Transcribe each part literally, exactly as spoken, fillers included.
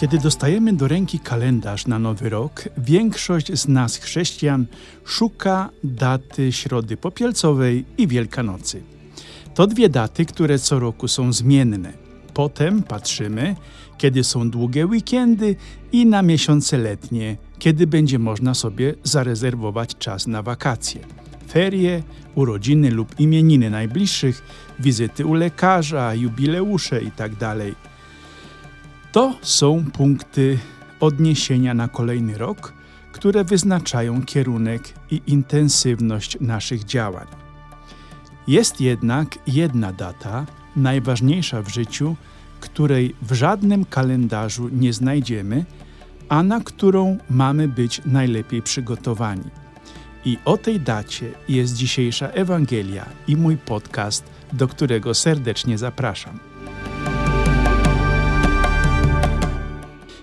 Kiedy dostajemy do ręki kalendarz na Nowy Rok, większość z nas chrześcijan szuka daty Środy Popielcowej i Wielkanocy. To dwie daty, które co roku są zmienne. Potem patrzymy, kiedy są długie weekendy i na miesiące letnie, kiedy będzie można sobie zarezerwować czas na wakacje, ferie, urodziny lub imieniny najbliższych, wizyty u lekarza, jubileusze itd. To są punkty odniesienia na kolejny rok, które wyznaczają kierunek i intensywność naszych działań. Jest jednak jedna data, najważniejsza w życiu, której w żadnym kalendarzu nie znajdziemy, a na którą mamy być najlepiej przygotowani. I o tej dacie jest dzisiejsza Ewangelia i mój podcast, do którego serdecznie zapraszam.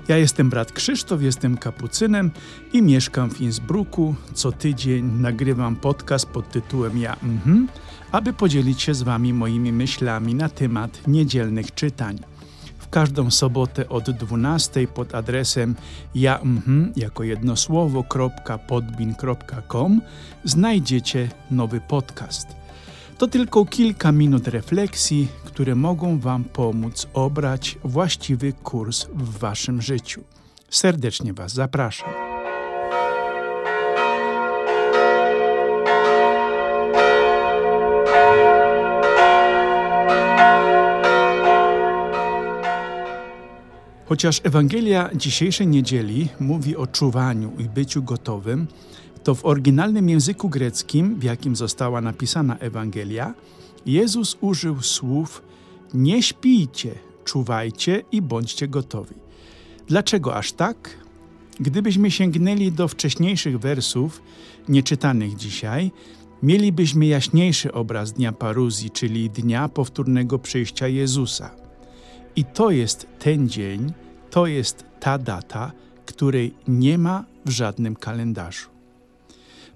Ja jestem brat Krzysztof, jestem kapucynem i mieszkam w Innsbrucku. Co tydzień nagrywam podcast pod tytułem Ja mhm, aby podzielić się z Wami moimi myślami na temat niedzielnych czytań. W każdą sobotę od dwunastej pod adresem ja mhm, jako jedno słowo kropka podbin kropka com znajdziecie nowy podcast. To tylko kilka minut refleksji, które mogą Wam pomóc obrać właściwy kurs w Waszym życiu. Serdecznie Was zapraszam. Chociaż Ewangelia dzisiejszej niedzieli mówi o czuwaniu i byciu gotowym, to w oryginalnym języku greckim, w jakim została napisana Ewangelia, Jezus użył słów nie śpijcie, czuwajcie i bądźcie gotowi. Dlaczego aż tak? Gdybyśmy sięgnęli do wcześniejszych wersów, nieczytanych dzisiaj, mielibyśmy jaśniejszy obraz dnia Paruzji, czyli dnia powtórnego przyjścia Jezusa. I to jest ten dzień, to jest ta data, której nie ma w żadnym kalendarzu.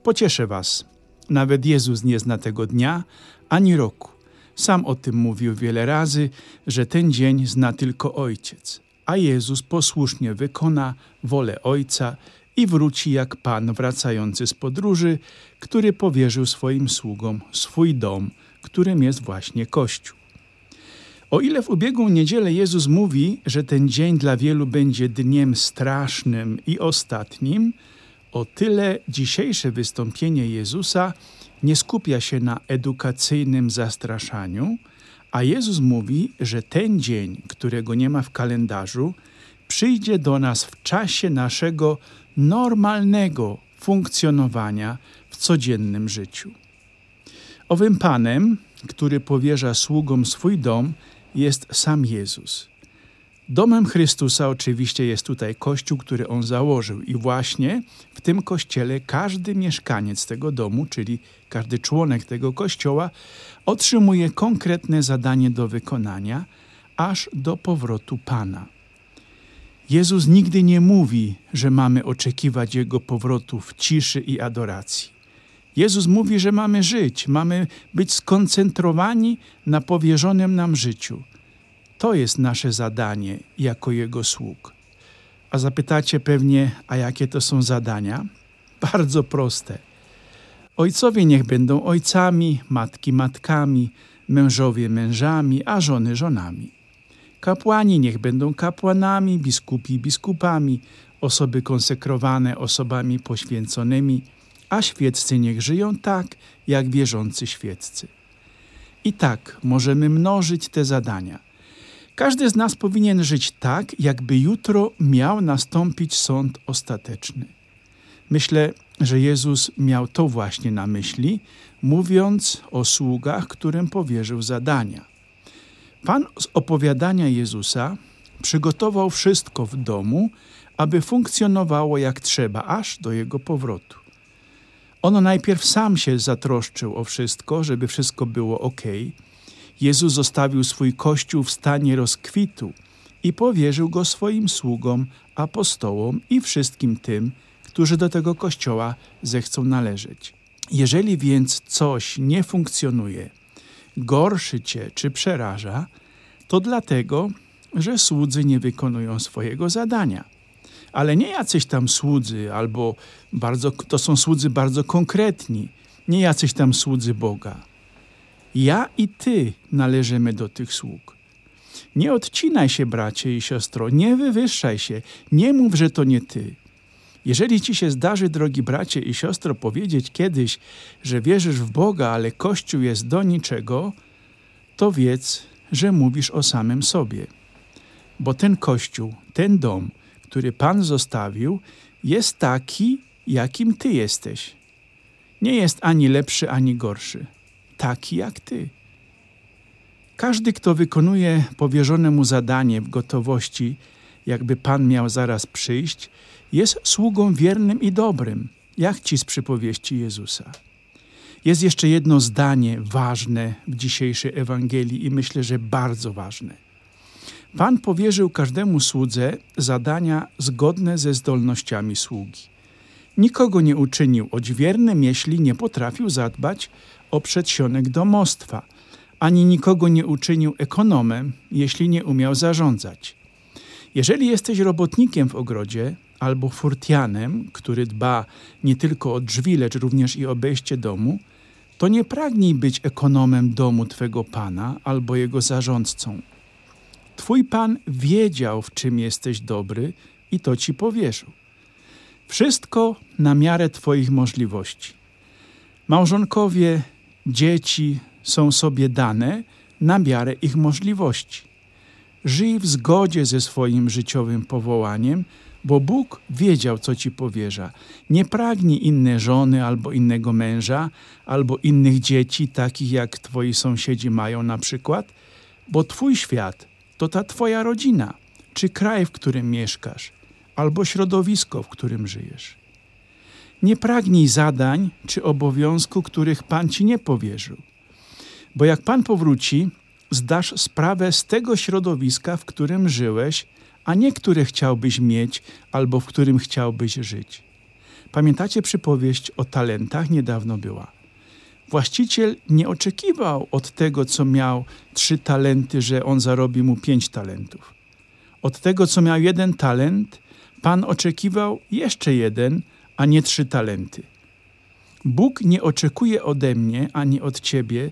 Pocieszę Was. Nawet Jezus nie zna tego dnia ani roku. Sam o tym mówił wiele razy, że ten dzień zna tylko Ojciec, a Jezus posłusznie wykona wolę Ojca i wróci jak Pan wracający z podróży, który powierzył swoim sługom swój dom, którym jest właśnie Kościół. O ile w ubiegłą niedzielę Jezus mówi, że ten dzień dla wielu będzie dniem strasznym i ostatnim, o tyle dzisiejsze wystąpienie Jezusa nie skupia się na edukacyjnym zastraszaniu, a Jezus mówi, że ten dzień, którego nie ma w kalendarzu, przyjdzie do nas w czasie naszego normalnego funkcjonowania w codziennym życiu. Owym Panem, który powierza sługom swój dom, jest sam Jezus. Domem Chrystusa oczywiście jest tutaj Kościół, który On założył i właśnie w tym Kościele każdy mieszkaniec tego domu, czyli każdy członek tego Kościoła, otrzymuje konkretne zadanie do wykonania, aż do powrotu Pana. Jezus nigdy nie mówi, że mamy oczekiwać Jego powrotu w ciszy i adoracji. Jezus mówi, że mamy żyć, mamy być skoncentrowani na powierzonym nam życiu. To jest nasze zadanie jako Jego sług. A zapytacie pewnie, a jakie to są zadania? Bardzo proste. Ojcowie niech będą ojcami, matki matkami, mężowie mężami, a żony żonami. Kapłani niech będą kapłanami, biskupi biskupami, osoby konsekrowane osobami poświęconymi, a świeccy niech żyją tak, jak wierzący świeccy. I tak możemy mnożyć te zadania. Każdy z nas powinien żyć tak, jakby jutro miał nastąpić sąd ostateczny. Myślę, że Jezus miał to właśnie na myśli, mówiąc o sługach, którym powierzył zadania. Pan z opowiadania Jezusa przygotował wszystko w domu, aby funkcjonowało jak trzeba, aż do Jego powrotu. On najpierw sam się zatroszczył o wszystko, żeby wszystko było okej. Jezus zostawił swój Kościół w stanie rozkwitu i powierzył go swoim sługom, apostołom i wszystkim tym, którzy do tego Kościoła zechcą należeć. Jeżeli więc coś nie funkcjonuje, gorszy Cię czy przeraża, to dlatego, że słudzy nie wykonują swojego zadania. Ale nie jacyś tam słudzy, albo bardzo, to są słudzy bardzo konkretni, nie jacyś tam słudzy Boga. Ja i ty należymy do tych sług. Nie odcinaj się, bracie i siostro, nie wywyższaj się, nie mów, że to nie ty. Jeżeli ci się zdarzy, drogi bracie i siostro, powiedzieć kiedyś, że wierzysz w Boga, ale Kościół jest do niczego, to wiedz, że mówisz o samym sobie. Bo ten Kościół, ten dom, który Pan zostawił, jest taki, jakim ty jesteś. Nie jest ani lepszy, ani gorszy. Taki jak ty. Każdy, kto wykonuje powierzone mu zadanie w gotowości, jakby Pan miał zaraz przyjść, jest sługą wiernym i dobrym, jak ci z przypowieści Jezusa. Jest jeszcze jedno zdanie ważne w dzisiejszej Ewangelii i myślę, że bardzo ważne. Pan powierzył każdemu słudze zadania zgodne ze zdolnościami sługi. Nikogo nie uczynił odźwiernym, jeśli nie potrafił zadbać o przedsionek domostwa, ani nikogo nie uczynił ekonomem, jeśli nie umiał zarządzać. Jeżeli jesteś robotnikiem w ogrodzie albo furtianem, który dba nie tylko o drzwi, lecz również i obejście domu, to nie pragnij być ekonomem domu Twego Pana albo jego zarządcą. Twój Pan wiedział, w czym jesteś dobry i to Ci powierzył. Wszystko na miarę Twoich możliwości. Małżonkowie, dzieci są sobie dane na miarę ich możliwości. Żyj w zgodzie ze swoim życiowym powołaniem, bo Bóg wiedział, co ci powierza. Nie pragnij innej żony albo innego męża, albo innych dzieci, takich jak twoi sąsiedzi mają na przykład, bo twój świat to ta twoja rodzina, czy kraj, w którym mieszkasz, albo środowisko, w którym żyjesz. Nie pragnij zadań czy obowiązku, których Pan ci nie powierzył, bo jak Pan powróci, zdasz sprawę z tego środowiska, w którym żyłeś, a nie które chciałbyś mieć albo w którym chciałbyś żyć. Pamiętacie przypowieść o talentach? Niedawno była. Właściciel nie oczekiwał od tego, co miał trzy talenty, że on zarobi mu pięć talentów. Od tego, co miał jeden talent, Pan oczekiwał jeszcze jeden, a nie trzy talenty. Bóg nie oczekuje ode mnie ani od ciebie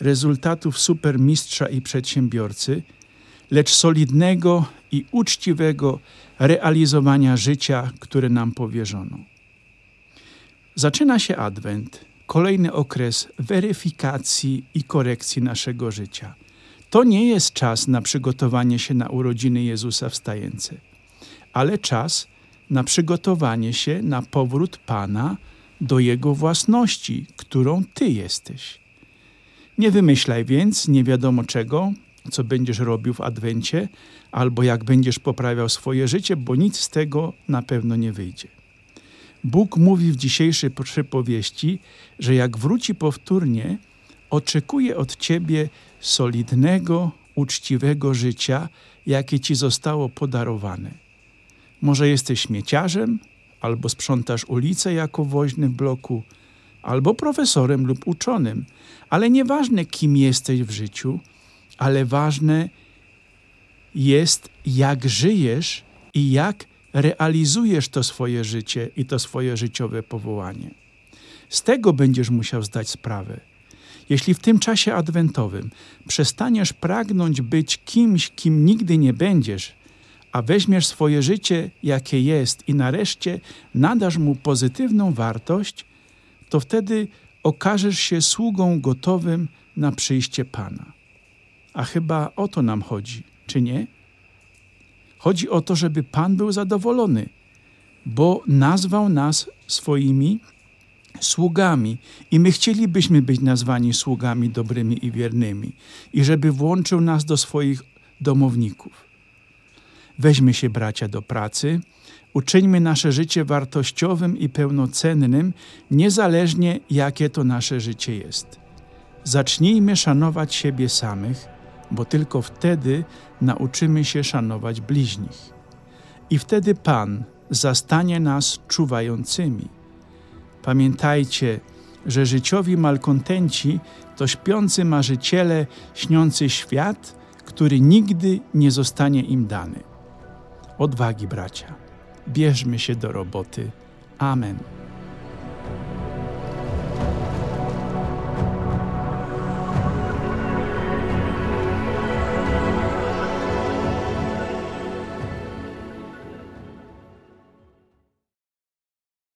rezultatów supermistrza i przedsiębiorcy, lecz solidnego i uczciwego realizowania życia, które nam powierzono. Zaczyna się Adwent, kolejny okres weryfikacji i korekcji naszego życia. To nie jest czas na przygotowanie się na urodziny Jezusa Wstające, ale czas na przygotowanie się na powrót Pana do Jego własności, którą Ty jesteś. Nie wymyślaj więc nie wiadomo czego, co będziesz robił w Adwencie, albo jak będziesz poprawiał swoje życie, bo nic z tego na pewno nie wyjdzie. Bóg mówi w dzisiejszej przypowieści, że jak wróci powtórnie, oczekuje od ciebie solidnego, uczciwego życia, jakie ci zostało podarowane. Może jesteś śmieciarzem, albo sprzątasz ulicę jako woźny w bloku, albo profesorem lub uczonym, ale nieważne, kim jesteś w życiu, ale ważne jest, jak żyjesz i jak realizujesz to swoje życie i to swoje życiowe powołanie. Z tego będziesz musiał zdać sprawę. Jeśli w tym czasie adwentowym przestaniesz pragnąć być kimś, kim nigdy nie będziesz, a weźmiesz swoje życie, jakie jest i nareszcie nadasz mu pozytywną wartość, to wtedy okażesz się sługą gotowym na przyjście Pana. A chyba o to nam chodzi, czy nie? Chodzi o to, żeby Pan był zadowolony, bo nazwał nas swoimi sługami i my chcielibyśmy być nazwani sługami dobrymi i wiernymi i żeby włączył nas do swoich domowników. Weźmy się, bracia, do pracy, uczyńmy nasze życie wartościowym i pełnocennym, niezależnie jakie to nasze życie jest. Zacznijmy szanować siebie samych, bo tylko wtedy nauczymy się szanować bliźnich. I wtedy Pan zastanie nas czuwającymi. Pamiętajcie, że życiowi malkontenci to śpiący marzyciele, śniący świat, który nigdy nie zostanie im dany. Odwagi, bracia. Bierzmy się do roboty. Amen.